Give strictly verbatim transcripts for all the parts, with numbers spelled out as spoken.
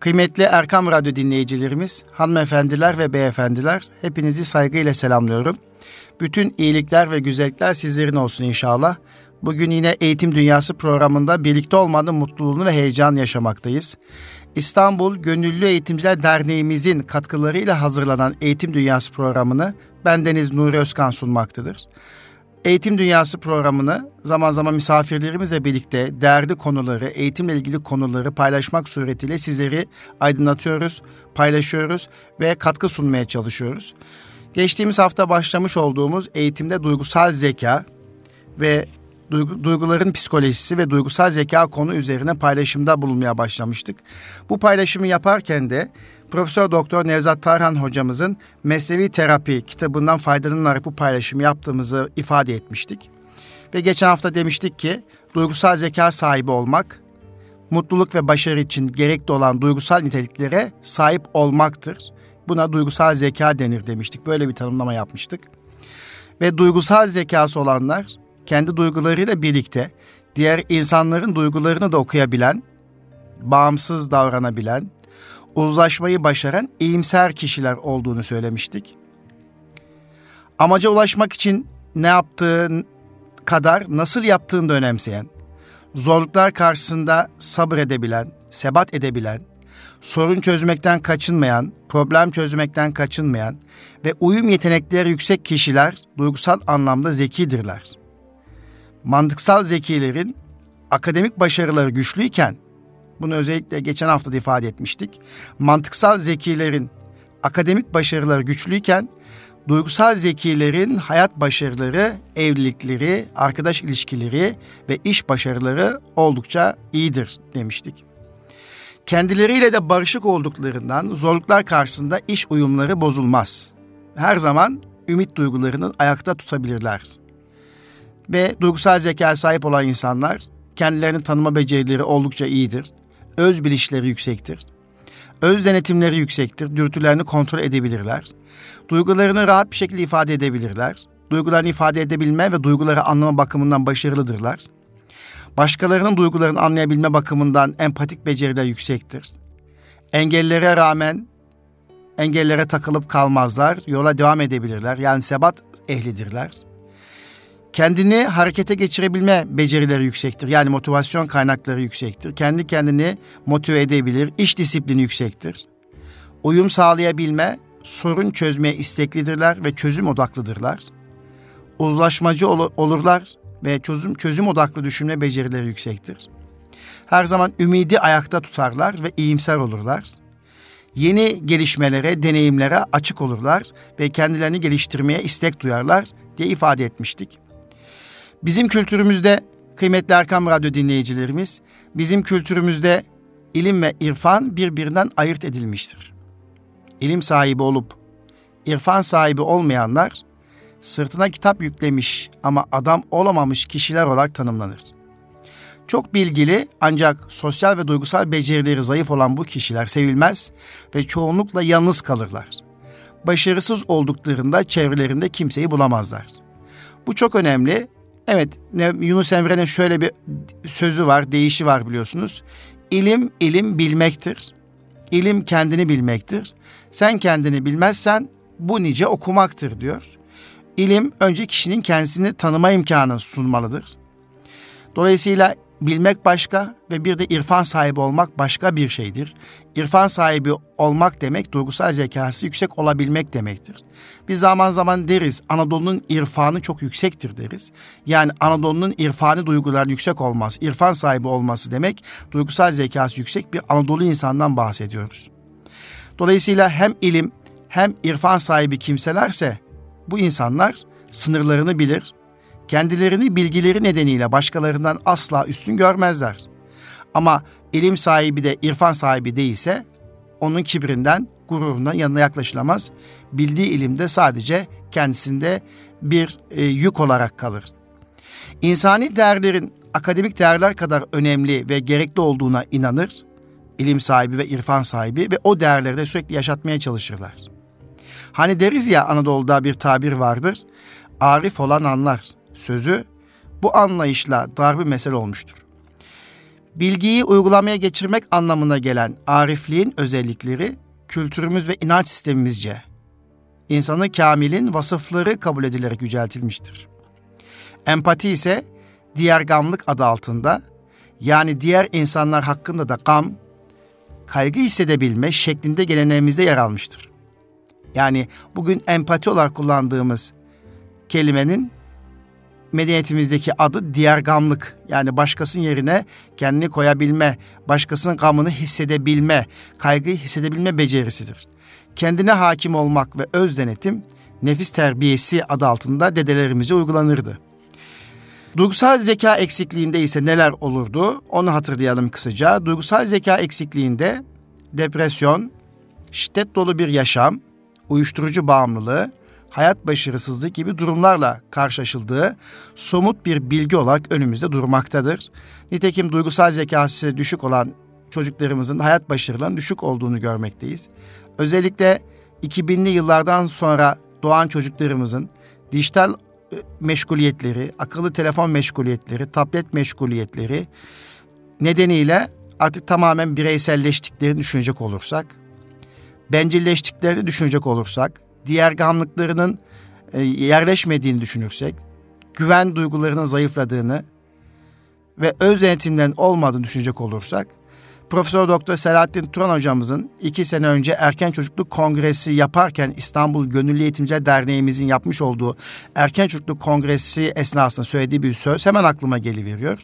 Kıymetli Erkam Radyo dinleyicilerimiz, hanımefendiler ve beyefendiler, hepinizi saygıyla selamlıyorum. Bütün iyilikler ve güzellikler sizlerin olsun inşallah. Bugün yine Eğitim Dünyası programında birlikte olmanın mutluluğunu ve heyecanını yaşamaktayız. İstanbul Gönüllü Eğitimciler Derneğimizin katkılarıyla hazırlanan Eğitim Dünyası programını ben Deniz Nur Özkân sunmaktadır. Eğitim Dünyası programını zaman zaman misafirlerimizle birlikte değerli konuları, eğitimle ilgili konuları paylaşmak suretiyle sizleri aydınlatıyoruz, paylaşıyoruz ve katkı sunmaya çalışıyoruz. Geçtiğimiz hafta başlamış olduğumuz eğitimde duygusal zeka ve duyguların psikolojisi ve duygusal zeka konu üzerine paylaşımda bulunmaya başlamıştık. Bu paylaşımı yaparken de Profesör Doktor Nevzat Tarhan hocamızın Mesnevi Terapi kitabından faydalanarak bu paylaşımı yaptığımızı ifade etmiştik. Ve geçen hafta demiştik ki duygusal zeka sahibi olmak, mutluluk ve başarı için gerekli olan duygusal niteliklere sahip olmaktır. Buna duygusal zeka denir demiştik. Böyle bir tanımlama yapmıştık. Ve duygusal zekası olanlar kendi duygularıyla birlikte diğer insanların duygularını da okuyabilen, bağımsız davranabilen, uzlaşmayı başaran iyimser kişiler olduğunu söylemiştik. Amaca ulaşmak için ne yaptığın kadar nasıl yaptığını da önemseyen, zorluklar karşısında sabredebilen, sebat edebilen, sorun çözmekten kaçınmayan, problem çözmekten kaçınmayan ve uyum yetenekleri yüksek kişiler duygusal anlamda zekidirler. Mantıksal zekilerin akademik başarıları güçlüyken, bunu özellikle geçen hafta da ifade etmiştik. Mantıksal zekilerin akademik başarıları güçlüyken, duygusal zekilerin hayat başarıları, evlilikleri, arkadaş ilişkileri ve iş başarıları oldukça iyidir demiştik. Kendileriyle de barışık olduklarından zorluklar karşısında iş uyumları bozulmaz. Her zaman ümit duygularını ayakta tutabilirler. Ve duygusal zekaya sahip olan insanlar kendilerini tanıma becerileri oldukça iyidir. Öz bilişleri yüksektir. Öz denetimleri yüksektir. Dürtülerini kontrol edebilirler. Duygularını rahat bir şekilde ifade edebilirler. Duygularını ifade edebilme ve duyguları anlama bakımından başarılıdırlar. Başkalarının duygularını anlayabilme bakımından empatik beceriler yüksektir. Engellere rağmen engellere takılıp kalmazlar. Yola devam edebilirler. Yani sebat ehlidirler. Kendini harekete geçirebilme becerileri yüksektir. Yani motivasyon kaynakları yüksektir. Kendi kendini motive edebilir. İş disiplini yüksektir. Uyum sağlayabilme, sorun çözmeye isteklidirler ve çözüm odaklıdırlar. Uzlaşmacı ol- olurlar ve çözüm çözüm odaklı düşünme becerileri yüksektir. Her zaman ümidi ayakta tutarlar ve iyimser olurlar. Yeni gelişmelere, deneyimlere açık olurlar ve kendilerini geliştirmeye istek duyarlar diye ifade etmiştik. Bizim kültürümüzde, kıymetli Erkam Radyo dinleyicilerimiz, bizim kültürümüzde ilim ve irfan birbirinden ayırt edilmiştir. İlim sahibi olup irfan sahibi olmayanlar, sırtına kitap yüklemiş ama adam olamamış kişiler olarak tanımlanır. Çok bilgili ancak sosyal ve duygusal becerileri zayıf olan bu kişiler sevilmez ve çoğunlukla yalnız kalırlar. Başarısız olduklarında çevrelerinde kimseyi bulamazlar. Bu çok önemli. Evet, Yunus Emre'nin şöyle bir sözü var, deyişi var biliyorsunuz. İlim, ilim bilmektir. İlim kendini bilmektir. Sen kendini bilmezsen bu nice okumaktır diyor. İlim önce kişinin kendisini tanıma imkanı sunmalıdır. Dolayısıyla bilmek başka ve bir de irfan sahibi olmak başka bir şeydir. İrfan sahibi olmak demek duygusal zekası yüksek olabilmek demektir. Biz zaman zaman deriz Anadolu'nun irfanı çok yüksektir deriz. Yani Anadolu'nun irfani duyguları yüksek olmaz. İrfan sahibi olması demek duygusal zekası yüksek bir Anadolu insandan bahsediyoruz. Dolayısıyla hem ilim hem irfan sahibi kimselerse bu insanlar sınırlarını bilir. Kendilerini bilgileri nedeniyle başkalarından asla üstün görmezler. Ama ilim sahibi de irfan sahibi değilse onun kibrinden, gururundan yanına yaklaşılamaz. Bildiği ilimde sadece kendisinde bir e, yük olarak kalır. İnsani değerlerin akademik değerler kadar önemli ve gerekli olduğuna inanır. İlim sahibi ve irfan sahibi ve o değerleri de sürekli yaşatmaya çalışırlar. Hani deriz ya Anadolu'da bir tabir vardır. Arif olan anlar sözü bu anlayışla dar bir mesele olmuştur. bilgiyi uygulamaya geçirmek anlamına gelen arifliğin özellikleri kültürümüz ve inanç sistemimizce insanı kamilin vasıfları kabul edilerek yüceltilmiştir. Empati ise diğer gamlık adı altında, yani diğer insanlar hakkında da gam, kaygı hissedebilme şeklinde geleneğimizde yer almıştır. Yani bugün empati olarak kullandığımız kelimenin medeniyetimizdeki adı diğer gamlık. Yani başkasının yerine kendini koyabilme, başkasının gamını hissedebilme, kaygıyı hissedebilme becerisidir. Kendine hakim olmak ve öz denetim, nefis terbiyesi adı altında dedelerimize uygulanırdı. Duygusal zeka eksikliğinde ise neler olurdu? Onu hatırlayalım kısaca. Duygusal zeka eksikliğinde depresyon, şiddet dolu bir yaşam, uyuşturucu bağımlılığı, hayat başarısızlığı gibi durumlarla karşılaşıldığı somut bir bilgi olarak önümüzde durmaktadır. Nitekim duygusal zekası düşük olan çocuklarımızın hayat başarılarının düşük olduğunu görmekteyiz. Özellikle iki binli yıllardan sonra doğan çocuklarımızın dijital meşguliyetleri, akıllı telefon meşguliyetleri, tablet meşguliyetleri nedeniyle artık tamamen bireyselleştiklerini düşünecek olursak, bencilleştiklerini düşünecek olursak, diğer gamlıklarının yerleşmediğini düşünürsek, güven duygularının zayıfladığını ve öz denetimlerin olmadığını düşünecek olursak, Profesör Doktor Selahattin Turan hocamızın iki sene önce Erken Çocukluk Kongresi yaparken İstanbul Gönüllü Eğitimciler Derneğimizin yapmış olduğu Erken Çocukluk Kongresi esnasında söylediği bir söz hemen aklıma geliveriyor.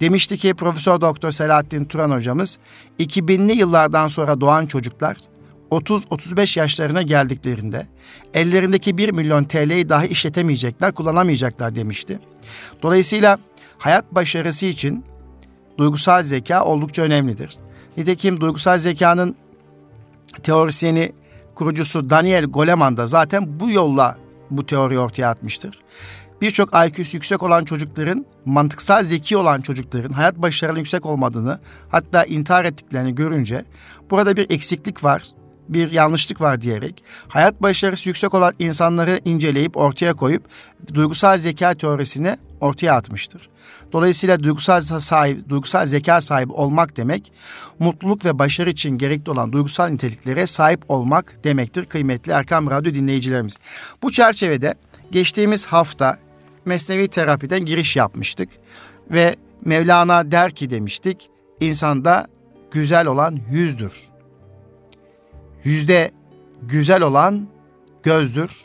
Demişti ki Profesör Doktor Selahattin Turan hocamız, iki binli yıllardan sonra doğan çocuklar otuz otuz beş yaşlarına geldiklerinde ellerindeki bir milyon T L'yi dahi işletemeyecekler, kullanamayacaklar demişti. Dolayısıyla hayat başarısı için duygusal zeka oldukça önemlidir. Nitekim duygusal zekanın teorisyeni, kurucusu Daniel Goleman da zaten bu yolla bu teoriyi ortaya atmıştır. Birçok I Q'su yüksek olan çocukların, mantıksal zeki olan çocukların hayat başarılarının yüksek olmadığını, hatta intihar ettiklerini görünce burada bir eksiklik var, bir yanlışlık var diyerek hayat başarısı yüksek olan insanları inceleyip ortaya koyup duygusal zeka teorisini ortaya atmıştır. Dolayısıyla duygusal sahibi, duygusal zeka sahibi olmak demek, mutluluk ve başarı için gerekli olan duygusal niteliklere sahip olmak demektir kıymetli Erkam Radyo dinleyicilerimiz. Bu çerçevede geçtiğimiz hafta Mesnevi Terapi'den giriş yapmıştık ve Mevlana der ki demiştik, insanda güzel olan yüzdür. Yüzde güzel olan gözdür.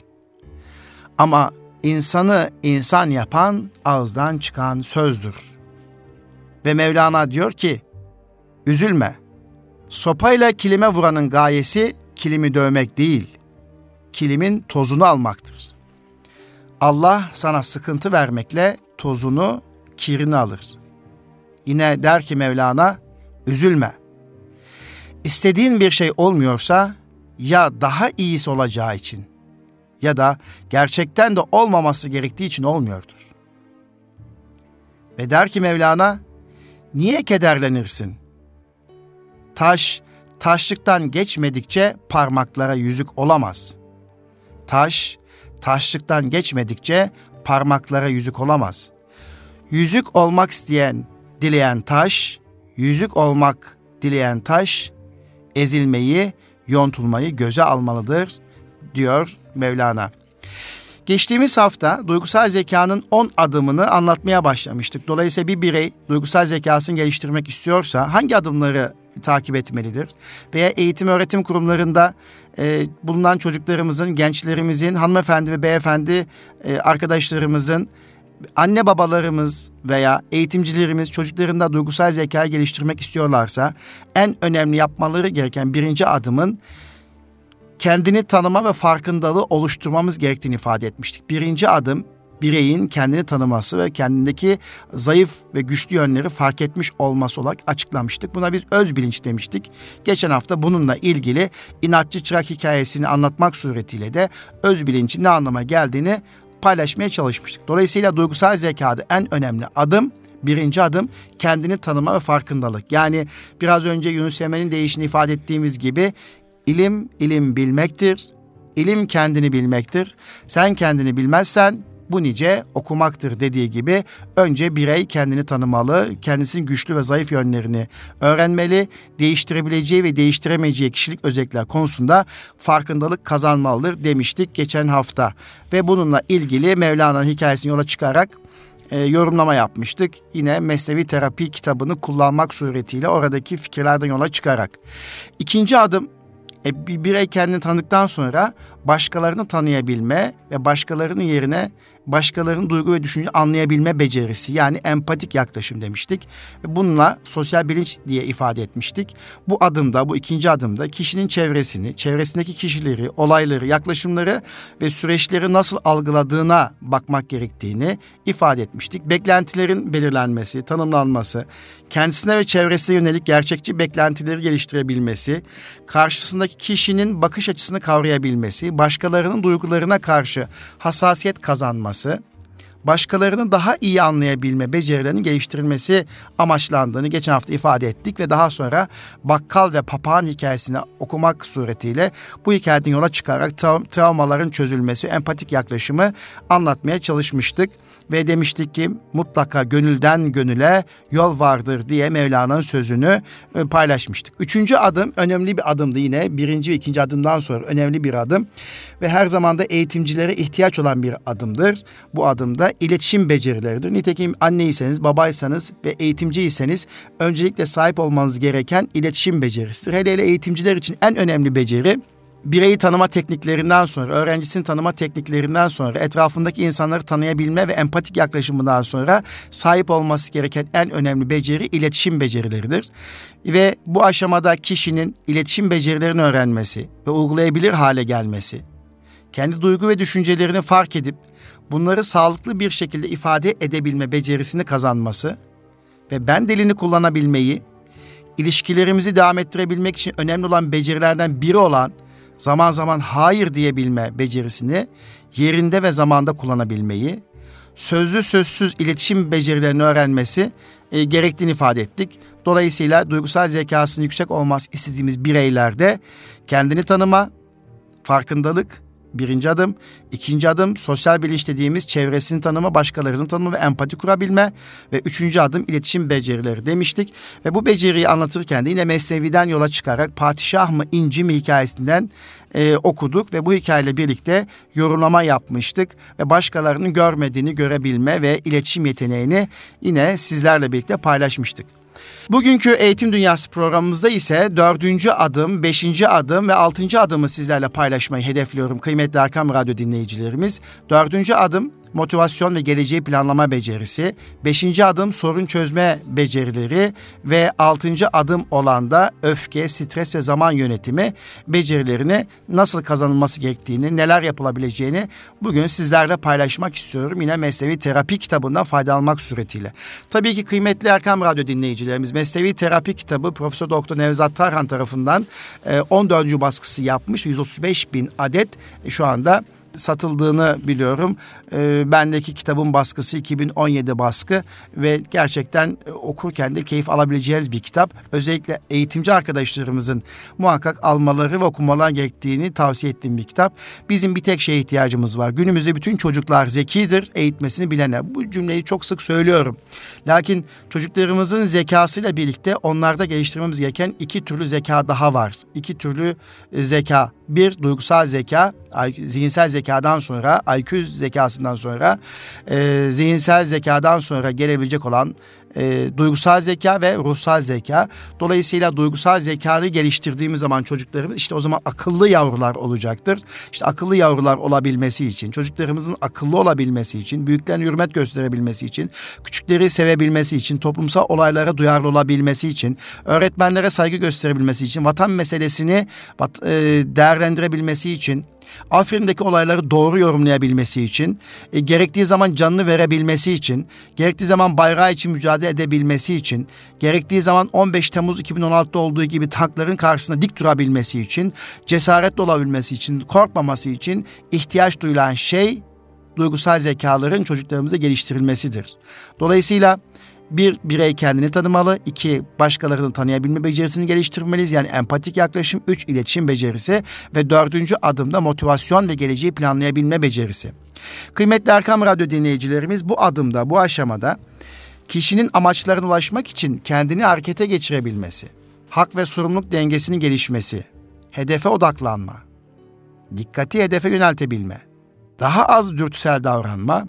Ama insanı insan yapan ağızdan çıkan sözdür. Ve Mevlana diyor ki, üzülme. Sopayla kilime vuranın gayesi kilimi dövmek değil, kilimin tozunu almaktır. Allah sana sıkıntı vermekle tozunu, kirini alır. Yine der ki Mevlana, üzülme. İstediğin bir şey olmuyorsa ya daha iyisi olacağı için ya da gerçekten de olmaması gerektiği için olmuyordur. Ve der ki Mevlana, niye kederlenirsin? Taş, taşlıktan geçmedikçe parmaklara yüzük olamaz. Taş, taşlıktan geçmedikçe parmaklara yüzük olamaz. Yüzük olmak isteyen, dileyen taş, yüzük olmak dileyen taş, ezilmeyi, yontulmayı göze almalıdır, diyor Mevlana. Geçtiğimiz hafta duygusal zekanın on adımını anlatmaya başlamıştık. Dolayısıyla bir birey duygusal zekasını geliştirmek istiyorsa hangi adımları takip etmelidir? Veya eğitim öğretim kurumlarında e, bulunan çocuklarımızın, gençlerimizin, hanımefendi ve beyefendi e, arkadaşlarımızın, anne babalarımız veya eğitimcilerimiz çocuklarında duygusal zekayı geliştirmek istiyorlarsa en önemli yapmaları gereken birinci adımın kendini tanıma ve farkındalığı oluşturmamız gerektiğini ifade etmiştik. Birinci adım bireyin kendini tanıması ve kendindeki zayıf ve güçlü yönleri fark etmiş olması olarak açıklamıştık. Buna biz öz bilinç demiştik. Geçen hafta bununla ilgili inatçı çırak hikayesini anlatmak suretiyle de öz bilincin ne anlama geldiğini paylaşmaya çalışmıştık. Dolayısıyla duygusal zekada en önemli adım, birinci adım kendini tanıma ve farkındalık. Yani biraz önce Yunus Emre'nin deyişini ifade ettiğimiz gibi ilim, ilim bilmektir. İlim kendini bilmektir. Sen kendini bilmezsen bu nice okumaktır dediği gibi önce birey kendini tanımalı, kendisinin güçlü ve zayıf yönlerini öğrenmeli, değiştirebileceği ve değiştiremeyeceği kişilik özellikler konusunda farkındalık kazanmalıdır demiştik geçen hafta. Ve bununla ilgili Mevlana'nın hikayesini yola çıkarak e, yorumlama yapmıştık. Yine Mesnevi Terapi kitabını kullanmak suretiyle oradaki fikirlerden yola çıkarak. İkinci adım, e, bir birey kendini tanıdıktan sonra başkalarını tanıyabilme ve başkalarının yerine başkalarının duygu ve düşünce anlayabilme becerisi, yani empatik yaklaşım demiştik. Bununla sosyal bilinç diye ifade etmiştik. Bu adımda, bu ikinci adımda kişinin çevresini, çevresindeki kişileri, olayları, yaklaşımları ve süreçleri nasıl algıladığına bakmak gerektiğini ifade etmiştik. Beklentilerin belirlenmesi, tanımlanması, kendisine ve çevresine yönelik gerçekçi beklentileri geliştirebilmesi, karşısındaki kişinin bakış açısını kavrayabilmesi, başkalarının duygularına karşı hassasiyet kazanması, başkalarını daha iyi anlayabilme becerilerinin geliştirilmesi amaçlandığını geçen hafta ifade ettik ve daha sonra bakkal ve papağan hikayesini okumak suretiyle bu hikayeden yola çıkarak trav- travmaların çözülmesi, empatik yaklaşımı anlatmaya çalışmıştık. Ve demiştik ki mutlaka gönülden gönüle yol vardır diye Mevlana'nın sözünü paylaşmıştık. Üçüncü adım önemli bir adımdı yine. Birinci ve ikinci adımdan sonra önemli bir adım. Ve her zaman da eğitimcilere ihtiyaç olan bir adımdır. Bu adımda iletişim becerileridir. Nitekim anneyseniz, babaysanız ve eğitimciyseniz öncelikle sahip olmanız gereken iletişim becerisidir. Hele hele eğitimciler için en önemli beceri. Bireyi tanıma tekniklerinden sonra, öğrencisini tanıma tekniklerinden sonra, etrafındaki insanları tanıyabilme ve empatik yaklaşımından sonra sahip olması gereken en önemli beceri iletişim becerileridir. Ve bu aşamada kişinin iletişim becerilerini öğrenmesi ve uygulayabilir hale gelmesi, kendi duygu ve düşüncelerini fark edip bunları sağlıklı bir şekilde ifade edebilme becerisini kazanması ve ben dilini kullanabilmeyi, ilişkilerimizi devam ettirebilmek için önemli olan becerilerden biri olan zaman zaman hayır diyebilme becerisini yerinde ve zamanda kullanabilmeyi, sözlü sözsüz iletişim becerilerini öğrenmesi e, gerektiğini ifade ettik. Dolayısıyla duygusal zekasının yüksek olması istediğimiz bireylerde kendini tanıma, farkındalık, birinci adım. İkinci adım sosyal bilinç dediğimiz çevresini tanıma, başkalarını tanıma ve empati kurabilme. Ve üçüncü adım iletişim becerileri demiştik. Ve bu beceriyi anlatırken de yine Mesnevi'den yola çıkarak Padişah mı İnci mi hikayesinden e, okuduk. Ve bu hikayeyle birlikte yorumlama yapmıştık. Ve başkalarının görmediğini görebilme ve iletişim yeteneğini yine sizlerle birlikte paylaşmıştık. Bugünkü Eğitim Dünyası programımızda ise dördüncü adım, beşinci adım ve altıncı adımı sizlerle paylaşmayı hedefliyorum kıymetli Erkam Radyo dinleyicilerimiz. Dördüncü adım motivasyon ve geleceği planlama becerisi, beşinci adım sorun çözme becerileri ve altıncı adım olan da öfke, stres ve zaman yönetimi becerilerini nasıl kazanılması gerektiğini, neler yapılabileceğini bugün sizlerle paylaşmak istiyorum. Yine Mesnevi Terapi kitabından faydalanmak suretiyle. Tabii ki kıymetli Erkam Radyo dinleyicilerimiz Mesnevi Terapi kitabı Profesör Doktor Nevzat Tarhan tarafından on dördüncü baskısı yapmış. yüz otuz beş bin adet şu anda satıldığını biliyorum. E, bendeki kitabın baskısı iki bin on yedi baskı ve gerçekten e, okurken de keyif alabileceğiniz bir kitap. Özellikle eğitimci arkadaşlarımızın muhakkak almaları ve okumaları gerektiğini tavsiye ettiğim bir kitap. Bizim bir tek şeye ihtiyacımız var. Günümüzde bütün çocuklar zekidir, eğitmesini bilene. Bu cümleyi çok sık söylüyorum. Lakin çocuklarımızın zekasıyla birlikte onlarda geliştirmemiz gereken iki türlü zeka daha var. İki türlü zeka. Bir, duygusal zeka, zihinsel zekadan sonra, I Q zekasından sonra, e, zihinsel zekadan sonra gelebilecek olan e, duygusal zeka ve ruhsal zeka. Dolayısıyla duygusal zekayı geliştirdiğimiz zaman çocuklarımız işte o zaman akıllı yavrular olacaktır. İşte akıllı yavrular olabilmesi için, çocuklarımızın akıllı olabilmesi için, büyüklerine hürmet gösterebilmesi için, küçükleri sevebilmesi için, toplumsal olaylara duyarlı olabilmesi için, öğretmenlere saygı gösterebilmesi için, vatan meselesini e, değerlendirebilmesi için, Afrin'deki olayları doğru yorumlayabilmesi için, e, gerektiği zaman canını verebilmesi için, gerektiği zaman bayrağı için mücadele edebilmesi için, gerektiği zaman on beş Temmuz iki bin on altıda olduğu gibi tankların karşısında dik durabilmesi için, cesaretli olabilmesi için, korkmaması için ihtiyaç duyulan şey duygusal zekaların çocuklarımızda geliştirilmesidir. Dolayısıyla bir, birey kendini tanımalı. İki, başkalarını tanıyabilme becerisini geliştirmeliyiz. Yani empatik yaklaşım. Üç, iletişim becerisi. Ve dördüncü adımda motivasyon ve geleceği planlayabilme becerisi. Kıymetli Erkam Radyo dinleyicilerimiz, bu adımda, bu aşamada kişinin amaçlarına ulaşmak için kendini harekete geçirebilmesi, hak ve sorumluluk dengesinin gelişmesi, hedefe odaklanma, dikkati hedefe yöneltebilme, daha az dürtüsel davranma,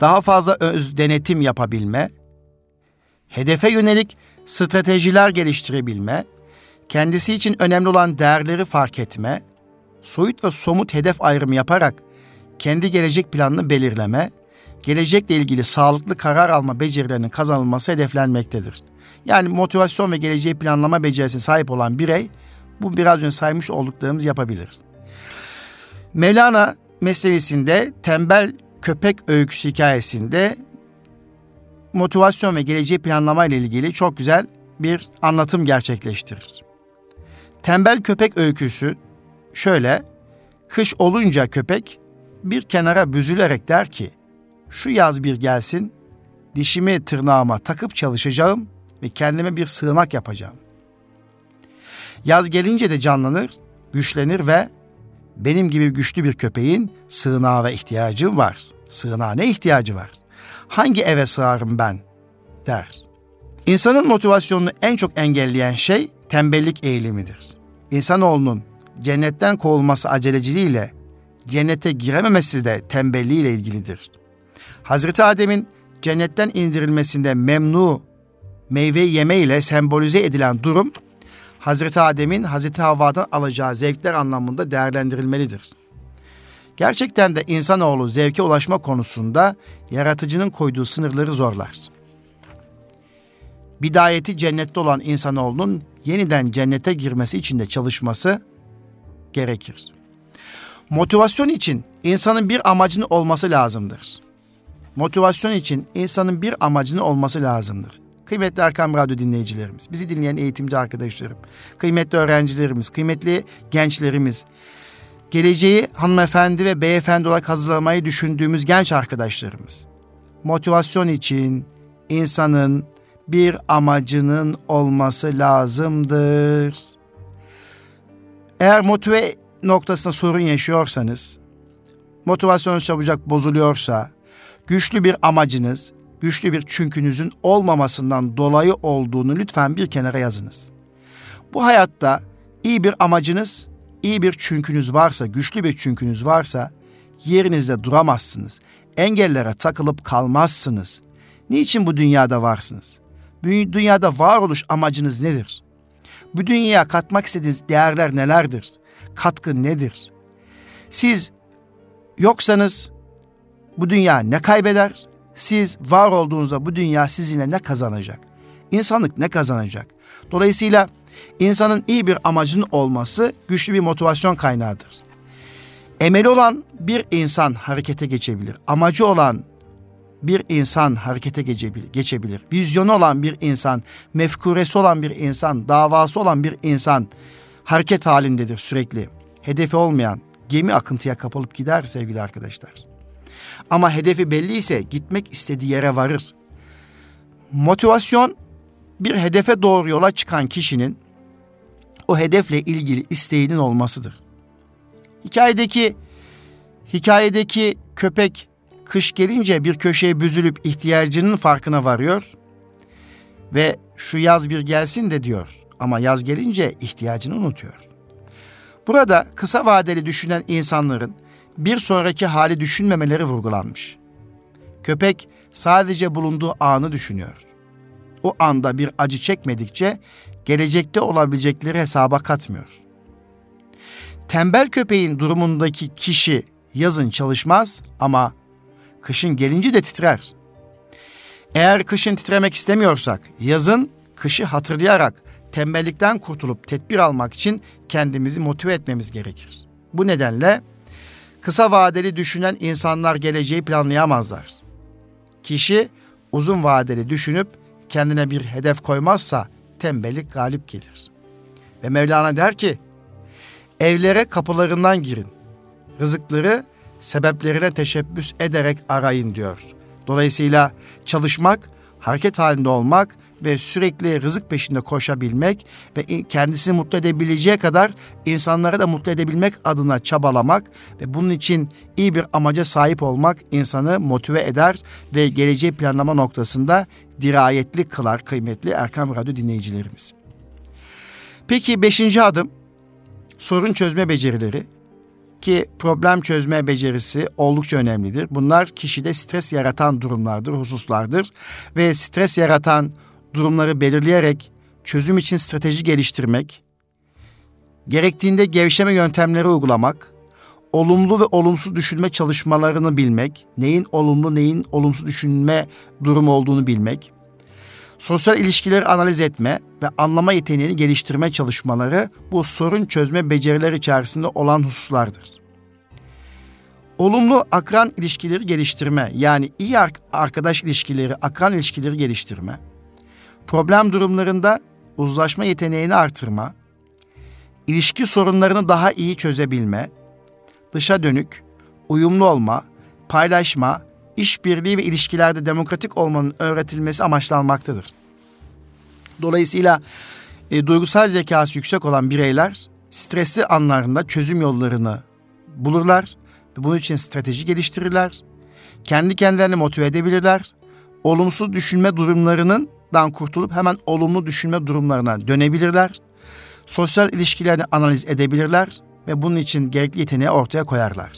daha fazla öz denetim yapabilme, hedefe yönelik stratejiler geliştirebilme, kendisi için önemli olan değerleri fark etme, soyut ve somut hedef ayrımı yaparak kendi gelecek planını belirleme, gelecekle ilgili sağlıklı karar alma becerilerinin kazanılması hedeflenmektedir. Yani motivasyon ve geleceği planlama becerisine sahip olan birey, bu biraz önce saymış olduklarımız yapabilir. Mevlana Mesnevisinde tembel köpek öyküsü hikayesinde motivasyon ve geleceği planlama ile ilgili çok güzel bir anlatım gerçekleştirir. Tembel köpek öyküsü şöyle: kış olunca köpek bir kenara büzülerek der ki, şu yaz bir gelsin, dişimi tırnağıma takıp çalışacağım ve kendime bir sığınak yapacağım. Yaz gelince de canlanır, güçlenir ve benim gibi güçlü bir köpeğin sığınağa ve ihtiyacım var. Sığınağa ne ihtiyacı var? Hangi eve sığarım ben? Der. İnsanın motivasyonunu en çok engelleyen şey tembellik eğilimidir. İnsanoğlunun cennetten kovulması aceleciliğiyle cennete girememesi de tembelliğiyle ilgilidir. Hazreti Adem'in cennetten indirilmesinde memnu meyve yeme ile sembolize edilen durum, Hazreti Adem'in Hazreti Havva'dan alacağı zevkler anlamında değerlendirilmelidir. Gerçekten de insanoğlu zevke ulaşma konusunda yaratıcının koyduğu sınırları zorlar. Bidayeti cennette olan insanoğlunun yeniden cennete girmesi için de çalışması gerekir. Motivasyon için insanın bir amacının olması lazımdır. Motivasyon için insanın bir amacının olması lazımdır. Kıymetli Erkam Radyo dinleyicilerimiz, bizi dinleyen eğitimci arkadaşlarım, kıymetli öğrencilerimiz, kıymetli gençlerimiz, geleceği hanımefendi ve beyefendi olarak hazırlamayı düşündüğümüz genç arkadaşlarımız, motivasyon için insanın bir amacının olması lazımdır. Eğer motive noktasında sorun yaşıyorsanız, motivasyonunuz çabucak bozuluyorsa, güçlü bir amacınız, güçlü bir çünkünüzün olmamasından dolayı olduğunu lütfen bir kenara yazınız. Bu hayatta iyi bir amacınız, iyi bir çünkünüz varsa, güçlü bir çünkünüz varsa yerinizde duramazsınız. Engellere takılıp kalmazsınız. Niçin bu dünyada varsınız? Bu dünyada varoluş amacınız nedir? Bu dünyaya katmak istediğiniz değerler nelerdir? Katkı nedir? Siz yoksanız bu dünya ne kaybeder? Siz var olduğunuzda bu dünya sizinle ne kazanacak? İnsanlık ne kazanacak? Dolayısıyla insanın iyi bir amacının olması güçlü bir motivasyon kaynağıdır. Emeli olan bir insan harekete geçebilir. Amacı olan bir insan harekete geçebilir. Vizyonu olan bir insan, mefkuresi olan bir insan, davası olan bir insan hareket halindedir sürekli. Hedefi olmayan gemi akıntıya kapılıp gider sevgili arkadaşlar. Ama hedefi belliyse gitmek istediği yere varır. Motivasyon, bir hedefe doğru yola çıkan kişinin o hedefle ilgili isteğinin olmasıdır. Hikayedeki hikayedeki köpek kış gelince bir köşeye büzülüp ihtiyacının farkına varıyor ve şu yaz bir gelsin de diyor, ama yaz gelince ihtiyacını unutuyor. Burada kısa vadeli düşünen insanların bir sonraki hali düşünmemeleri vurgulanmış. Köpek sadece bulunduğu anı düşünüyor. O anda bir acı çekmedikçe gelecekte olabilecekleri hesaba katmıyor. Tembel köpeğin durumundaki kişi yazın çalışmaz ama kışın gelince de titrer. Eğer kışın titremek istemiyorsak yazın kışı hatırlayarak tembellikten kurtulup tedbir almak için kendimizi motive etmemiz gerekir. Bu nedenle kısa vadeli düşünen insanlar geleceği planlayamazlar. Kişi uzun vadeli düşünüp kendine bir hedef koymazsa tembellik galip gelir. Ve Mevlana der ki, evlere kapılarından girin, rızıkları sebeplerine teşebbüs ederek arayın diyor. Dolayısıyla çalışmak, hareket halinde olmak ve sürekli rızık peşinde koşabilmek ve kendisini mutlu edebileceği kadar insanları da mutlu edebilmek adına çabalamak ve bunun için iyi bir amaca sahip olmak insanı motive eder ve geleceği planlama noktasında dirayetli kılar kıymetli Erkam Radyo dinleyicilerimiz. Peki beşinci adım sorun çözme becerileri. Ki problem çözme becerisi oldukça önemlidir. Bunlar kişide stres yaratan durumlardır, hususlardır. Ve stres yaratan durumları belirleyerek çözüm için strateji geliştirmek, gerektiğinde gevşeme yöntemleri uygulamak, olumlu ve olumsuz düşünme çalışmalarını bilmek, neyin olumlu neyin olumsuz düşünme durumu olduğunu bilmek, sosyal ilişkileri analiz etme ve anlama yeteneğini geliştirme çalışmaları bu sorun çözme becerileri içerisinde olan hususlardır. Olumlu akran ilişkileri geliştirme, yani iyi arkadaş ilişkileri, akran ilişkileri geliştirme, problem durumlarında uzlaşma yeteneğini artırma, ilişki sorunlarını daha iyi çözebilme, dışa dönük, uyumlu olma, paylaşma, işbirliği ve ilişkilerde demokratik olmanın öğretilmesi amaçlanmaktadır. Dolayısıyla e, duygusal zekası yüksek olan bireyler stresli anlarında çözüm yollarını bulurlar ve bunun için strateji geliştirirler. Kendi kendilerini motive edebilirler. Olumsuz düşünme durumlarından kurtulup hemen olumlu düşünme durumlarına dönebilirler. Sosyal ilişkilerini analiz edebilirler ve bunun için gerekli yeteneği ortaya koyarlar.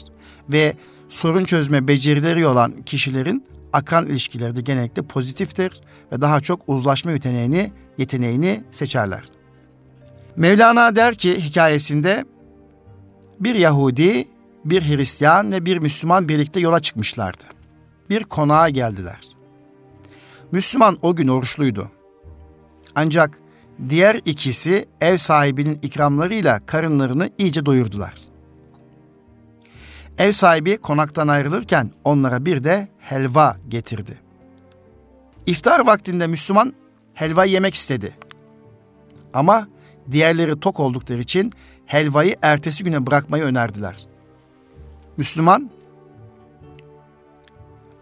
Ve sorun çözme becerileri olan kişilerin akran ilişkileri de genellikle pozitiftir ve daha çok uzlaşma yeteneğini, yeteneğini seçerler. Mevlana der ki hikayesinde bir Yahudi, bir Hristiyan ve bir Müslüman birlikte yola çıkmışlardı. Bir konağa geldiler. Müslüman o gün oruçluydu. Ancak diğer ikisi ev sahibinin ikramlarıyla karınlarını iyice doyurdular. Ev sahibi konaktan ayrılırken onlara bir de helva getirdi. İftar vaktinde Müslüman helva yemek istedi. Ama diğerleri tok oldukları için helvayı ertesi güne bırakmayı önerdiler. Müslüman,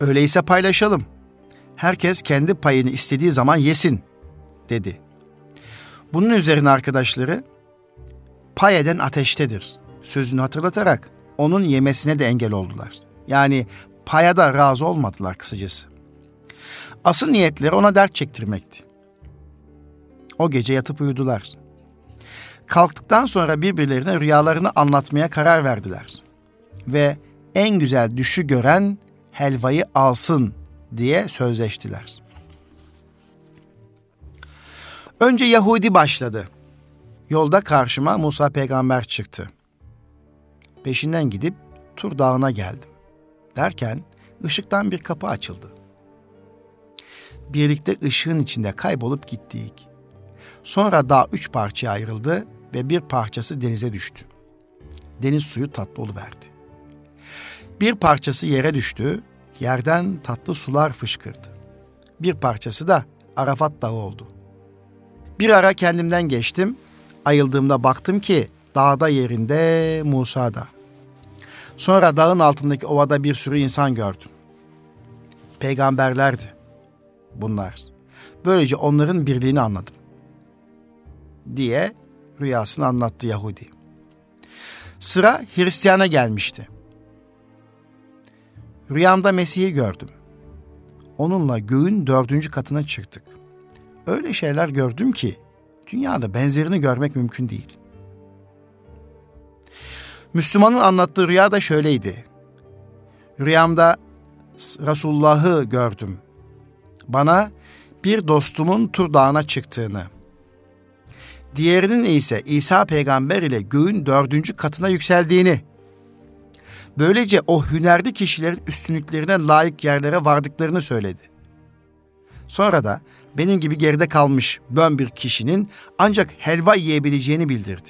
"Öyleyse paylaşalım. Herkes kendi payını istediği zaman yesin," dedi. Bunun üzerine arkadaşları, "Pay eden ateştedir," sözünü hatırlatarak onun yemesine de engel oldular. Yani paya da razı olmadılar kısacası. Asıl niyetleri ona dert çektirmekti. O gece yatıp uyudular. Kalktıktan sonra birbirlerine rüyalarını anlatmaya karar verdiler. Ve en güzel düşü gören helvayı alsın diye sözleştiler. Önce Yahudi başladı. Yolda karşıma Musa peygamber çıktı. Peşinden gidip Tur Dağı'na geldim. Derken ışıktan bir kapı açıldı. Birlikte ışığın içinde kaybolup gittik. Sonra dağ üç parçaya ayrıldı ve bir parçası denize düştü. Deniz suyu tatlı oluverdi. Bir parçası yere düştü. Yerden tatlı sular fışkırdı. Bir parçası da Arafat Dağı oldu. Bir ara kendimden geçtim. Ayıldığımda baktım ki dağda yerinde Musa'da. Sonra dağın altındaki ovada bir sürü insan gördüm. Peygamberlerdi bunlar. Böylece onların birliğini anladım, diye rüyasını anlattı Yahudi. Sıra Hristiyan'a gelmişti. Rüyamda Mesih'i gördüm. Onunla göğün dördüncü katına çıktık. Öyle şeyler gördüm ki dünyada benzerini görmek mümkün değil. Müslümanın anlattığı rüya da şöyleydi. Rüyamda Resulullah'ı gördüm. Bana bir dostumun Tur Dağı'na çıktığını, diğerinin ise İsa peygamber ile göğün dördüncü katına yükseldiğini, böylece o hünerli kişilerin üstünlüklerine layık yerlere vardıklarını söyledi. Sonra da benim gibi geride kalmış bön bir kişinin ancak helva yiyebileceğini bildirdi.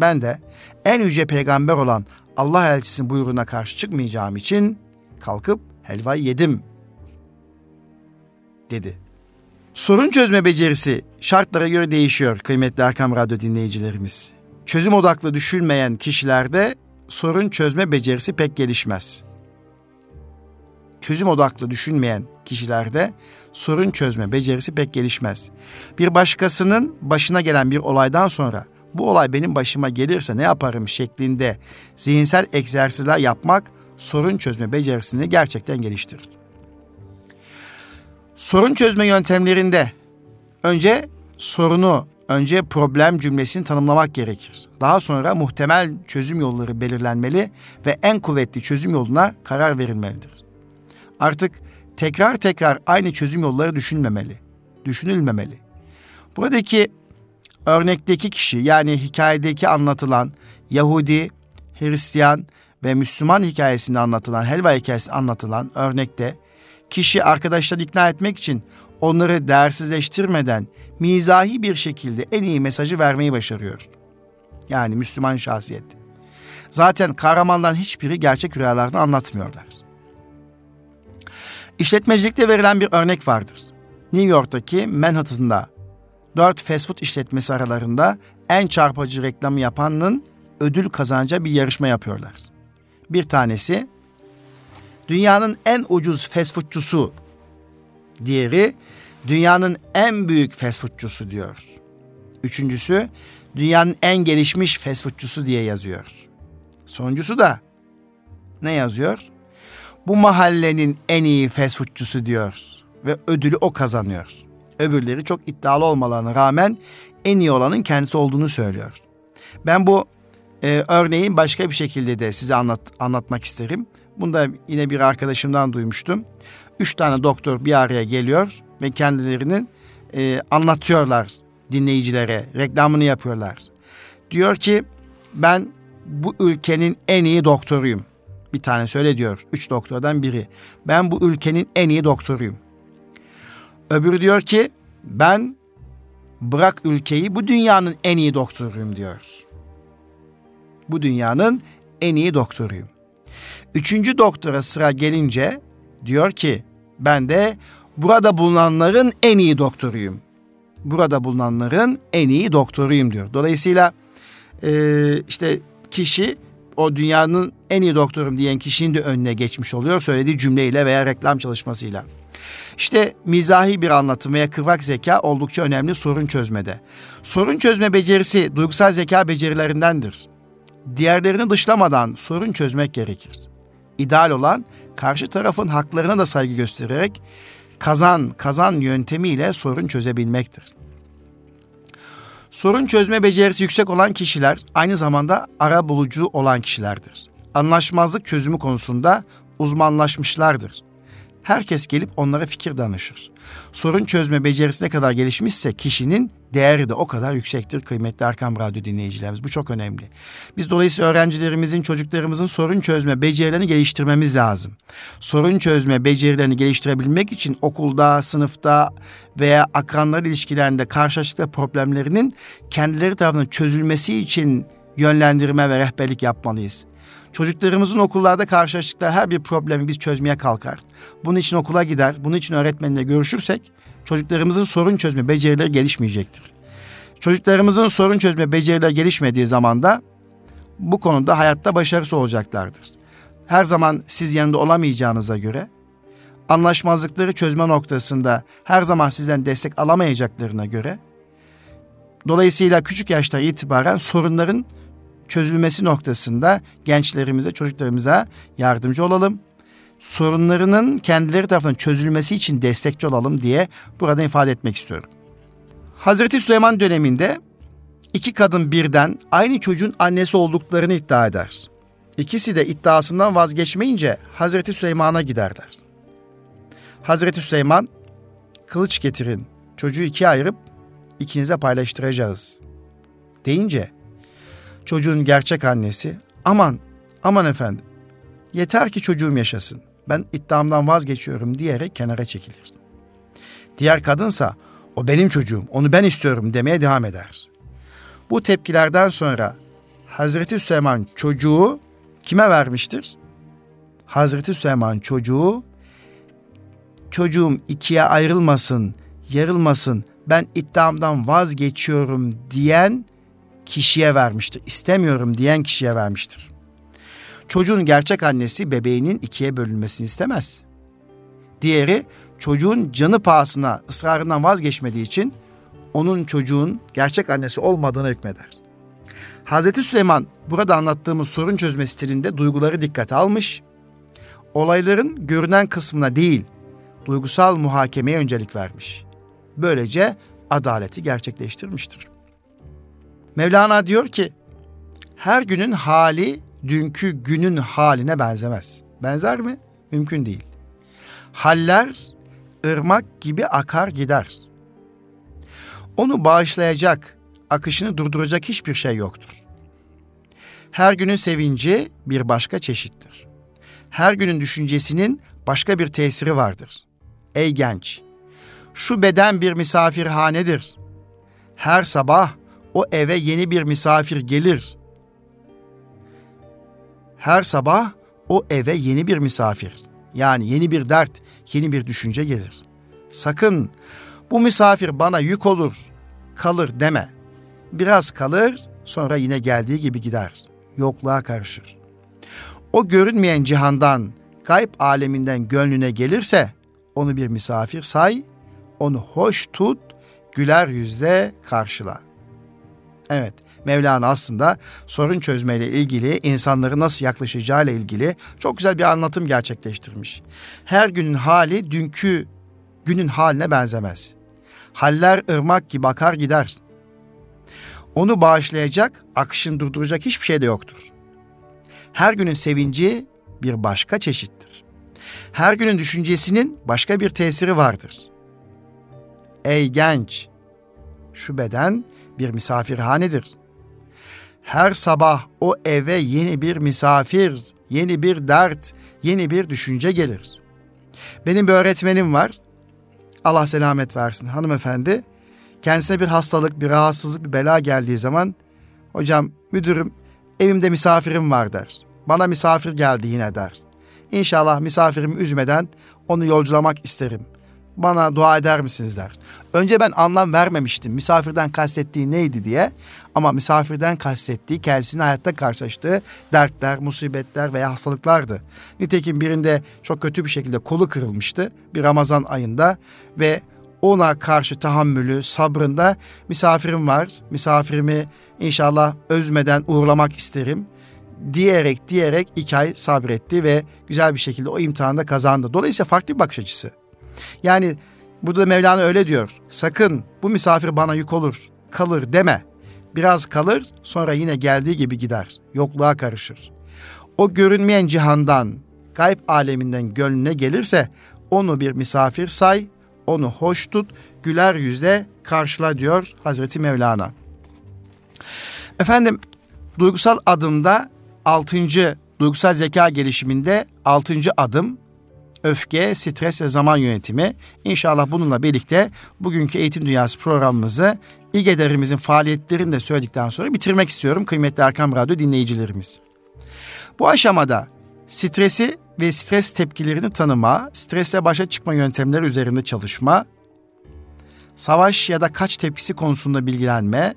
Ben de en yüce peygamber olan Allah elçisinin buyruğuna karşı çıkmayacağım için kalkıp helvayı yedim, dedi. Sorun çözme becerisi şartlara göre değişiyor kıymetli Erkam Radyo dinleyicilerimiz. Çözüm odaklı düşünmeyen kişilerde sorun çözme becerisi pek gelişmez. Çözüm odaklı düşünmeyen kişilerde sorun çözme becerisi pek gelişmez. Bir başkasının başına gelen bir olaydan sonra bu olay benim başıma gelirse ne yaparım şeklinde zihinsel egzersizler yapmak sorun çözme becerisini gerçekten geliştirir. Sorun çözme yöntemlerinde önce sorunu, önce problem cümlesini tanımlamak gerekir. Daha sonra muhtemel çözüm yolları belirlenmeli ve en kuvvetli çözüm yoluna karar verilmelidir. Artık tekrar tekrar aynı çözüm yolları düşünmemeli, düşünülmemeli. Buradaki örnekteki kişi, yani hikayedeki anlatılan Yahudi, Hristiyan ve Müslüman hikayesinde anlatılan, helva hikayesinde anlatılan örnekte kişi arkadaşları ikna etmek için onları değersizleştirmeden mizahi bir şekilde en iyi mesajı vermeyi başarıyor. Yani Müslüman şahsiyet. Zaten kahramanların hiçbiri gerçek rüyalarını anlatmıyorlar. İşletmecilikte verilen bir örnek vardır. New York'taki Manhattan'da dört fast food işletmesi aralarında en çarpıcı reklamı yapanın ödül kazanacağı bir yarışma yapıyorlar. Bir tanesi dünyanın en ucuz fast foodcusu, diğeri dünyanın en büyük fast foodcusu diyor. Üçüncüsü dünyanın en gelişmiş fast foodcusu diye yazıyor. Sonuncusu da ne yazıyor? Bu mahallenin en iyi fast foodcusu diyor ve ödülü o kazanıyor. Öbürleri çok iddialı olmalarına rağmen en iyi olanın kendisi olduğunu söylüyor. Ben bu e, örneği başka bir şekilde de size anlat, anlatmak isterim. Bunu da yine bir arkadaşımdan duymuştum. Üç tane doktor bir araya geliyor ve kendilerini e, anlatıyorlar dinleyicilere, reklamını yapıyorlar. Diyor ki ben bu ülkenin en iyi doktoruyum. Bir tane söyle diyor, üç doktordan biri. Ben bu ülkenin en iyi doktoruyum. Öbürü diyor ki ben bırak ülkeyi, bu dünyanın en iyi doktoruyum diyor. Bu dünyanın en iyi doktoruyum. Üçüncü doktora sıra gelince diyor ki ben de burada bulunanların en iyi doktoruyum. Burada bulunanların en iyi doktoruyum diyor. Dolayısıyla e, işte kişi o dünyanın en iyi doktorum diyen kişinin de önüne geçmiş oluyor söylediği cümleyle veya reklam çalışmasıyla. İşte mizahi bir anlatım veya kıvrak zeka oldukça önemli sorun çözmede. Sorun çözme becerisi duygusal zeka becerilerindendir. Diğerlerini dışlamadan sorun çözmek gerekir. İdeal olan karşı tarafın haklarına da saygı göstererek kazan kazan yöntemiyle sorun çözebilmektir. Sorun çözme becerisi yüksek olan kişiler aynı zamanda arabulucu olan kişilerdir. Anlaşmazlık çözümü konusunda uzmanlaşmışlardır. Herkes gelip onlara fikir danışır. Sorun çözme becerisi ne kadar gelişmişse kişinin değeri de o kadar yüksektir kıymetli Erkam Radyo dinleyicilerimiz. Bu çok önemli. Biz dolayısıyla öğrencilerimizin, çocuklarımızın sorun çözme becerilerini geliştirmemiz lazım. Sorun çözme becerilerini geliştirebilmek için okulda, sınıfta veya akranlar ilişkilerinde karşılaştıkları problemlerinin kendileri tarafından çözülmesi için yönlendirme ve rehberlik yapmalıyız. Çocuklarımızın okullarda karşılaştıkları her bir problemi biz çözmeye kalkar. Bunun için okula gider, bunun için öğretmenle görüşürsek çocuklarımızın sorun çözme becerileri gelişmeyecektir. Çocuklarımızın sorun çözme becerileri gelişmediği zaman da bu konuda hayatta başarısız olacaklardır. Her zaman siz yanında olamayacağınıza göre, anlaşmazlıkları çözme noktasında her zaman sizden destek alamayacaklarına göre, dolayısıyla küçük yaşta itibaren sorunların çözülmesi noktasında gençlerimize, çocuklarımıza yardımcı olalım. Sorunlarının kendileri tarafından çözülmesi için destekçi olalım diye burada ifade etmek istiyorum. Hazreti Süleyman döneminde iki kadın birden aynı çocuğun annesi olduklarını iddia eder. İkisi de iddiasından vazgeçmeyince Hazreti Süleyman'a giderler. Hazreti Süleyman, kılıç getirin, çocuğu ikiye ayırıp ikinize paylaştıracağız deyince çocuğun gerçek annesi, aman, aman efendim, yeter ki çocuğum yaşasın, ben iddiamdan vazgeçiyorum diyerek kenara çekilir. Diğer kadınsa, o benim çocuğum, onu ben istiyorum demeye devam eder. Bu tepkilerden sonra Hazreti Süleyman çocuğu kime vermiştir? Hazreti Süleyman çocuğu, çocuğum ikiye ayrılmasın, yarılmasın, ben iddiamdan vazgeçiyorum diyen kişiye vermiştir. İstemiyorum diyen kişiye vermiştir. Çocuğun gerçek annesi bebeğinin ikiye bölünmesini istemez. Diğeri çocuğun canı pahasına ısrarından vazgeçmediği için onun çocuğun gerçek annesi olmadığına hükmeder. Hazreti Süleyman burada anlattığımız sorun çözme stilinde duyguları dikkate almış, olayların görünen kısmına değil, duygusal muhakemeye öncelik vermiş. Böylece adaleti gerçekleştirmiştir. Mevlana diyor ki, her günün hali dünkü günün haline benzemez. Benzer mi? Mümkün değil. Haller ırmak gibi akar gider. Onu bağışlayacak, akışını durduracak hiçbir şey yoktur. Her günün sevinci bir başka çeşittir. Her günün düşüncesinin başka bir tesiri vardır. Ey genç! Şu beden bir misafirhanedir. Her sabah o eve yeni bir misafir gelir. Her sabah o eve yeni bir misafir, yani yeni bir dert, yeni bir düşünce gelir. Sakın bu misafir bana yük olur, kalır deme. Biraz kalır, sonra yine geldiği gibi gider. Yokluğa karışır. O görünmeyen cihandan, gayb aleminden gönlüne gelirse, onu bir misafir say, onu hoş tut, güler yüzle karşıla. Evet, Mevlana aslında sorun çözmeyle ilgili, insanların nasıl yaklaşacağıyla ilgili çok güzel bir anlatım gerçekleştirmiş. Her günün hali dünkü günün haline benzemez. Haller ırmak gibi akar gider. Onu bağışlayacak, akışını durduracak hiçbir şey de yoktur. Her günün sevinci bir başka çeşittir. Her günün düşüncesinin başka bir tesiri vardır. Ey genç! Şu beden bir misafirhanedir. Her sabah o eve yeni bir misafir, yeni bir dert, yeni bir düşünce gelir. Benim bir öğretmenim var. Allah selamet versin hanımefendi. Kendisine bir hastalık, bir rahatsızlık, bir bela geldiği zaman, hocam, müdürüm, evimde misafirim var der. Bana misafir geldi yine der. İnşallah misafirimi üzmeden onu yolculamak isterim. Bana dua eder misiniz der. Önce ben anlam vermemiştim misafirden kastettiği neydi diye. Ama misafirden kastettiği kendisinin hayatta karşılaştığı dertler, musibetler veya hastalıklardı. Nitekim birinde çok kötü bir şekilde kolu kırılmıştı bir Ramazan ayında ve ona karşı tahammülü, sabrında misafirim var, misafirimi inşallah özmeden uğurlamak isterim diyerek diyerek iki ay sabretti ve güzel bir şekilde o imtihanda kazandı. Dolayısıyla farklı bir bakış açısı. Yani burada Mevlana öyle diyor. Sakın bu misafir bana yük olur, kalır deme. Biraz kalır, sonra yine geldiği gibi gider. Yokluğa karışır. O görünmeyen cihandan, gayb aleminden gönlüne gelirse onu bir misafir say, onu hoş tut, güler yüzle karşıla diyor Hazreti Mevlana. Efendim, duygusal adımda altıncı duygusal zeka gelişiminde altıncı adım öfke, stres ve zaman yönetimi. İnşallah bununla birlikte bugünkü Eğitim Dünyası programımızı İGEDER'imizin faaliyetlerini de söyledikten sonra bitirmek istiyorum kıymetli Erkam Radyo dinleyicilerimiz. Bu aşamada stresi ve stres tepkilerini tanıma, stresle başa çıkma yöntemleri üzerinde çalışma, savaş ya da kaç tepkisi konusunda bilgilenme,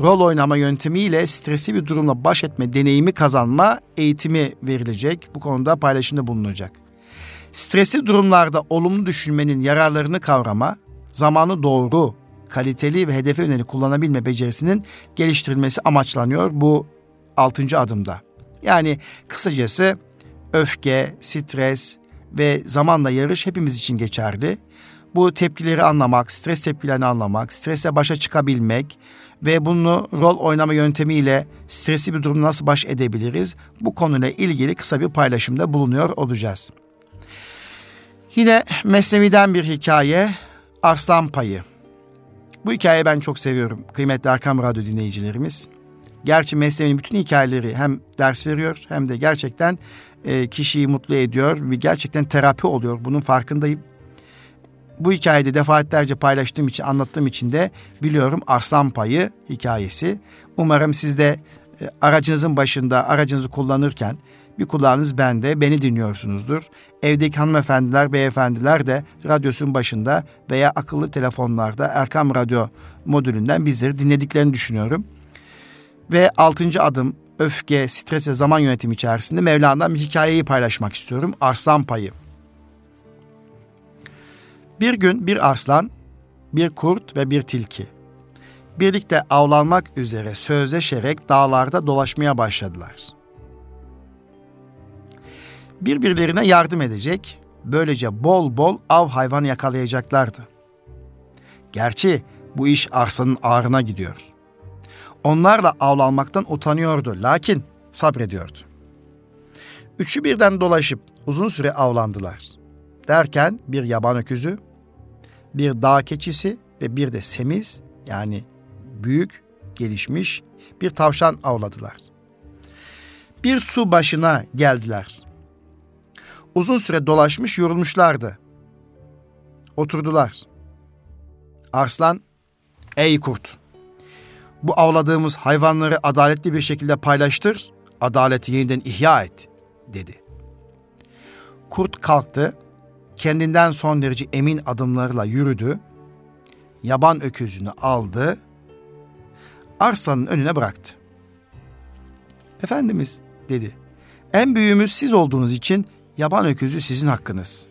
rol oynama yöntemiyle stresli bir durumla baş etme deneyimi kazanma eğitimi verilecek. Bu konuda paylaşımda bulunacak. Stresli durumlarda olumlu düşünmenin yararlarını kavrama, zamanı doğru, kaliteli ve hedefe yönelik kullanabilme becerisinin geliştirilmesi amaçlanıyor bu altıncı adımda. Yani kısacası öfke, stres ve zamanla yarış hepimiz için geçerli. Bu tepkileri anlamak, stres tepkilerini anlamak, stresle başa çıkabilmek ve bunu rol oynama yöntemiyle stresli bir durumla nasıl baş edebiliriz? Bu konuyla ilgili kısa bir paylaşımda bulunuyor olacağız. Yine Mesnevi'den bir hikaye, Arslan Payı. Bu hikayeyi ben çok seviyorum kıymetli Erkam Radyo dinleyicilerimiz. Gerçi Mesnevi'nin bütün hikayeleri hem ders veriyor hem de gerçekten e, kişiyi mutlu ediyor. Bir gerçekten terapi oluyor, bunun farkındayım. Bu hikayede defaatlerce paylaştığım için, anlattığım için de biliyorum Arslan Payı hikayesi. Umarım siz de e, aracınızın başında, aracınızı kullanırken bir kulağınız bende, beni dinliyorsunuzdur. Evdeki hanımefendiler, beyefendiler de radyosunun başında veya akıllı telefonlarda Erkam Radyo modülünden bizleri dinlediklerini düşünüyorum. Ve altıncı adım öfke, stres ve zaman yönetimi içerisinde Mevlana'dan bir hikayeyi paylaşmak istiyorum. Arslan Payı. Bir gün bir arslan, bir kurt ve bir tilki birlikte avlanmak üzere sözleşerek dağlarda dolaşmaya başladılar. Birbirlerine yardım edecek, böylece bol bol av hayvanı yakalayacaklardı. Gerçi bu iş arslanın ağrına gidiyor. Onlarla avlanmaktan utanıyordu, lakin sabrediyordu. Üçü birden dolaşıp uzun süre avlandılar. Derken bir yaban öküzü, bir dağ keçisi ve bir de semiz, yani büyük, gelişmiş bir tavşan avladılar. Bir su başına geldiler. Uzun süre dolaşmış, yorulmuşlardı. Oturdular. Arslan, "Ey kurt, bu avladığımız hayvanları adaletli bir şekilde paylaştır, adaleti yeniden ihya et," dedi. Kurt kalktı, kendinden son derece emin adımlarla yürüdü, yaban öküzünü aldı, arslanın önüne bıraktı. "Efendimiz," dedi, "en büyüğümüz siz olduğunuz için yaban öküzü sizin hakkınız."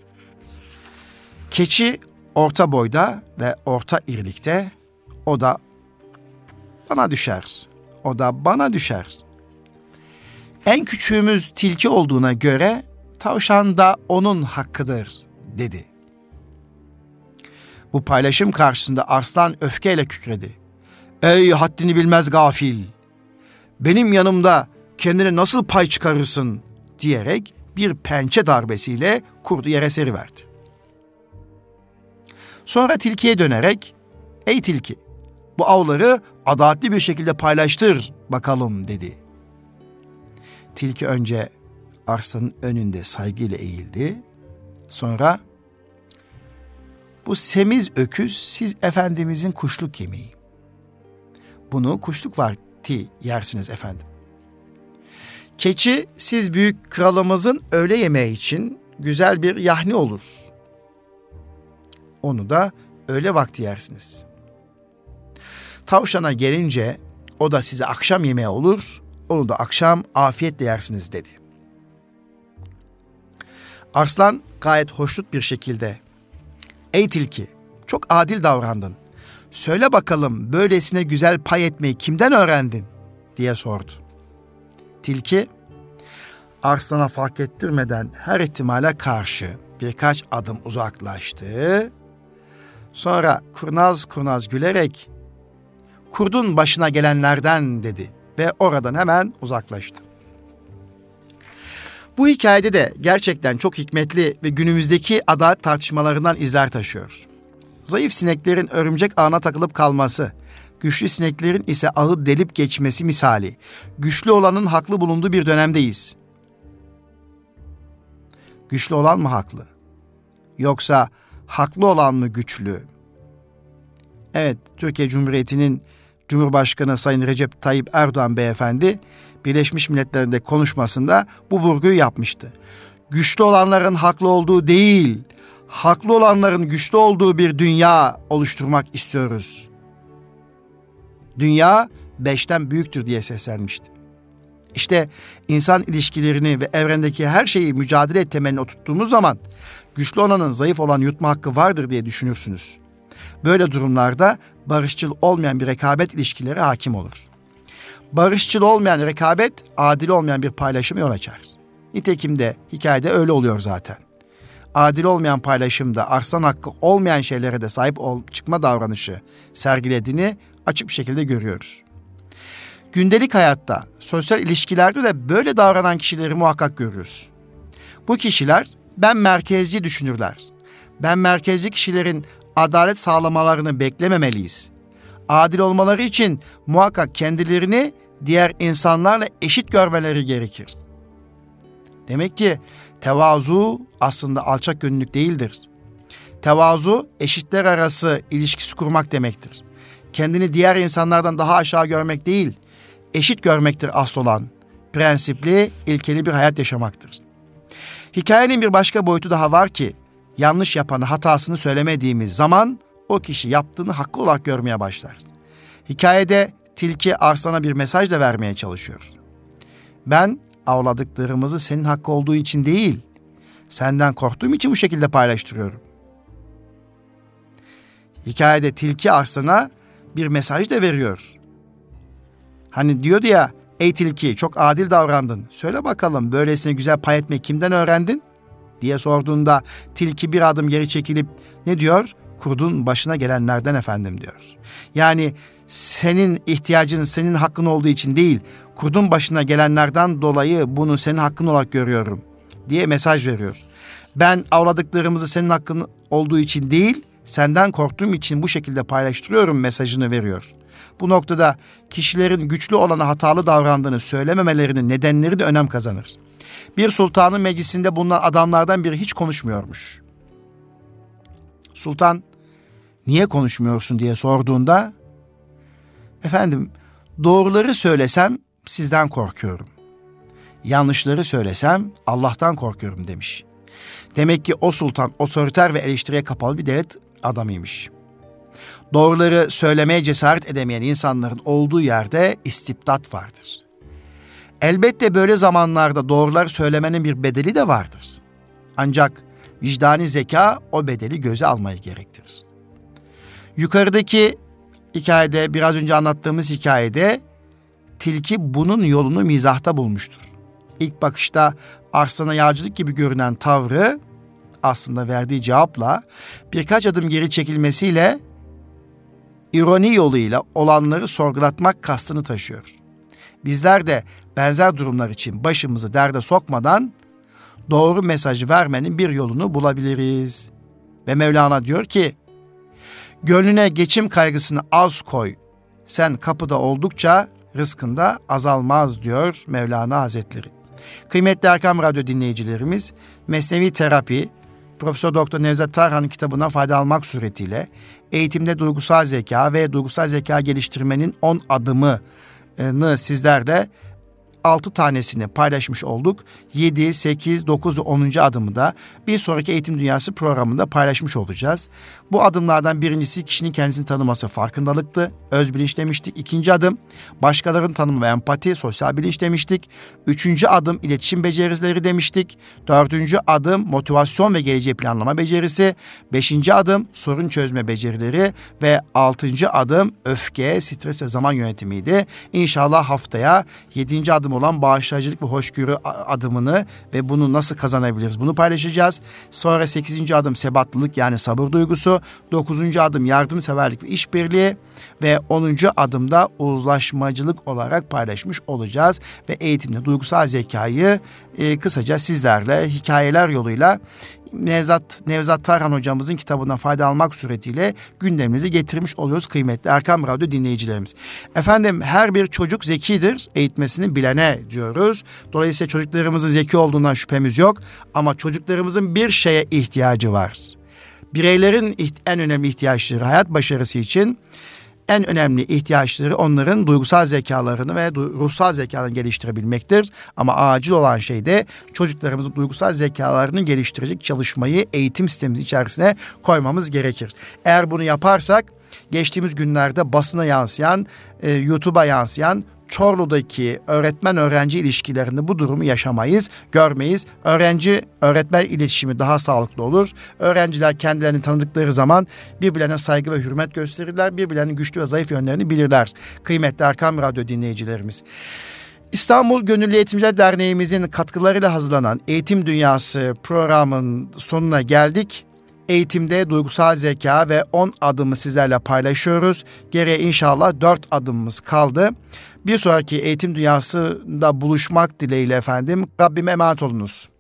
Keçi orta boyda ve orta irilikte, "O da bana düşer, o da bana düşer." En küçüğümüz tilki olduğuna göre tavşan da onun hakkıdır, dedi. Bu paylaşım karşısında arslan öfkeyle kükredi. "Ey haddini bilmez gafil! Benim yanımda kendine nasıl pay çıkarırsın?" diyerek bir pençe darbesiyle kurdu yere seriverdi. Sonra tilkiye dönerek, "Ey tilki, bu avları adaletli bir şekilde paylaştır bakalım," dedi. Tilki önce arslanın önünde saygıyla eğildi. Sonra, "Bu semiz öküz siz efendimizin kuşluk yemeği. Bunu kuşluk vakti yersiniz efendim. Keçi siz büyük kralımızın öğle yemeği için güzel bir yahni olur. Onu da öğle vakti yersiniz. Tavşana gelince o da size akşam yemeği olur, onu da akşam afiyetle yersiniz," dedi. Arslan gayet hoşnut bir şekilde, "Ey tilki, çok adil davrandın. Söyle bakalım böylesine güzel pay etmeyi kimden öğrendin?" diye sordu. Tilki, arslana fark ettirmeden her ihtimale karşı birkaç adım uzaklaştı. Sonra kurnaz kurnaz gülerek, "Kurdun başına gelenlerden," dedi ve oradan hemen uzaklaştı. Bu hikayede de gerçekten çok hikmetli ve günümüzdeki adalet tartışmalarından izler taşıyor. Zayıf sineklerin örümcek ağına takılıp kalması, güçlü sineklerin ise ağı delip geçmesi misali, güçlü olanın haklı bulunduğu bir dönemdeyiz. Güçlü olan mı haklı? Yoksa haklı olan mı güçlü? Evet, Türkiye Cumhuriyeti'nin Cumhurbaşkanı Sayın Recep Tayyip Erdoğan Beyefendi, Birleşmiş Milletler'de konuşmasında bu vurguyu yapmıştı. Güçlü olanların haklı olduğu değil, haklı olanların güçlü olduğu bir dünya oluşturmak istiyoruz. Dünya beşten büyüktür diye seslenmişti. İşte insan ilişkilerini ve evrendeki her şeyi mücadele temeline oturttuğumuz zaman güçlü olanın zayıf olan yutma hakkı vardır diye düşünürsünüz. Böyle durumlarda barışçıl olmayan bir rekabet ilişkileri hakim olur. Barışçıl olmayan rekabet, adil olmayan bir paylaşımı yol açar. Nitekim de hikayede öyle oluyor zaten. Adil olmayan paylaşımda arslan hakkı olmayan şeylere de sahip ol- çıkma davranışı sergilediğini açık bir şekilde görüyoruz. Gündelik hayatta, sosyal ilişkilerde de böyle davranan kişileri muhakkak görürüz. Bu kişiler ben merkezci düşünürler. Ben merkezci kişilerin adalet sağlamalarını beklememeliyiz. Adil olmaları için muhakkak kendilerini diğer insanlarla eşit görmeleri gerekir. Demek ki tevazu aslında alçak gönüllülük değildir. Tevazu eşitler arası ilişkisi kurmak demektir. Kendini diğer insanlardan daha aşağı görmek değil, eşit görmektir asıl olan. Prensipli, ilkeli bir hayat yaşamaktır. Hikayenin bir başka boyutu daha var ki, yanlış yapanı, hatasını söylemediğimiz zaman o kişi yaptığını hakkı olarak görmeye başlar. Hikayede tilki arslana bir mesaj da vermeye çalışıyor. Ben avladıklarımızı senin hakkı olduğu için değil, senden korktuğum için bu şekilde paylaştırıyorum. Hikayede tilki aslana bir mesaj da veriyor. Hani diyordu ya, ey tilki çok adil davrandın. Söyle bakalım böylesine güzel pay etmeyi kimden öğrendin? Diye sorduğunda tilki bir adım geri çekilip ne diyor? Kurdun başına gelenlerden efendim diyor. Yani senin ihtiyacın, senin hakkın olduğu için değil, kurdun başına gelenlerden dolayı bunu senin hakkın olarak görüyorum diye mesaj veriyor. Ben avladıklarımızı senin hakkın olduğu için değil, senden korktuğum için bu şekilde paylaştırıyorum mesajını veriyor. Bu noktada kişilerin güçlü olana hatalı davrandığını söylememelerinin nedenleri de önem kazanır. Bir sultanın meclisinde bulunan adamlardan biri hiç konuşmuyormuş. Sultan, niye konuşmuyorsun diye sorduğunda, efendim doğruları söylesem sizden korkuyorum, yanlışları söylesem Allah'tan korkuyorum demiş. Demek ki o sultan otoriter ve eleştiriye kapalı bir devlet adamıymış. Doğruları söylemeye cesaret edemeyen insanların olduğu yerde istibdat vardır. Elbette böyle zamanlarda doğrular söylemenin bir bedeli de vardır. Ancak vicdani zeka o bedeli göze almayı gerektirir. Yukarıdaki hikayede, biraz önce anlattığımız hikayede tilki bunun yolunu mizahta bulmuştur. İlk bakışta arslana yağcılık gibi görünen tavrı aslında verdiği cevapla birkaç adım geri çekilmesiyle ironi yoluyla olanları sorgulatmak kastını taşıyor. Bizler de benzer durumlar için başımızı derde sokmadan doğru mesajı vermenin bir yolunu bulabiliriz. Ve Mevlana diyor ki, gönlüne geçim kaygısını az koy, sen kapıda oldukça rızkında azalmaz diyor Mevlana Hazretleri. Kıymetli Erkam Radyo dinleyicilerimiz, Mesnevi Terapi, Profesör Doktor Nevzat Tarhan'ın kitabından fayda almak suretiyle eğitimde duygusal zeka ve duygusal zeka geliştirmenin on adımını sizlerle altı tanesini paylaşmış olduk. yedi, sekiz, dokuz ve onuncu adımı da bir sonraki Eğitim Dünyası programında paylaşmış olacağız. Bu adımlardan birincisi kişinin kendisini tanıması ve farkındalıktı. Öz bilinç demiştik. İkinci adım başkalarının tanımı ve empati, sosyal bilinç demiştik. Üçüncü adım iletişim becerileri demiştik. Dördüncü adım motivasyon ve geleceği planlama becerisi. Beşinci adım sorun çözme becerileri ve altıncı adım öfke, stres ve zaman yönetimiydi. İnşallah haftaya yedinci adım olan bağışlayıcılık ve hoşgörü adımını ve bunu nasıl kazanabiliriz bunu paylaşacağız. Sonra sekizinci adım sebatlılık yani sabır duygusu, dokuzuncu adım yardımseverlik ve işbirliği ve onuncu adımda uzlaşmacılık olarak paylaşmış olacağız ve eğitimde duygusal zekayı e, kısaca sizlerle hikayeler yoluyla Nevzat, Nevzat Tarhan hocamızın kitabından fayda almak suretiyle gündemimizi getirmiş oluyoruz kıymetli Erkam Radyo dinleyicilerimiz. Efendim her bir çocuk zekidir, eğitmesini bilene diyoruz. Dolayısıyla çocuklarımızın zeki olduğundan şüphemiz yok ama çocuklarımızın bir şeye ihtiyacı var. Bireylerin en önemli ihtiyaçları hayat başarısı için en önemli ihtiyaçları onların duygusal zekalarını ve ruhsal zekalarını geliştirebilmektir. Ama acil olan şey de çocuklarımızın duygusal zekalarını geliştirecek çalışmayı eğitim sistemimiz içerisine koymamız gerekir. Eğer bunu yaparsak geçtiğimiz günlerde basına yansıyan, e, YouTube'a yansıyan Çorlu'daki öğretmen-öğrenci ilişkilerinde bu durumu yaşamayız, görmeyiz. Öğrenci-öğretmen iletişimi daha sağlıklı olur. Öğrenciler kendilerini tanıdıkları zaman birbirlerine saygı ve hürmet gösterirler. Birbirlerinin güçlü ve zayıf yönlerini bilirler. Kıymetli Erkam Radyo dinleyicilerimiz. İstanbul Gönüllü Eğitimciler Derneğimizin katkılarıyla hazırlanan Eğitim Dünyası programının sonuna geldik. Eğitimde duygusal zeka ve on adımı sizlerle paylaşıyoruz. Geriye inşallah dört adımımız kaldı. Bir sonraki Eğitim Dünyası'nda buluşmak dileğiyle efendim. Rabbime emanet olunuz.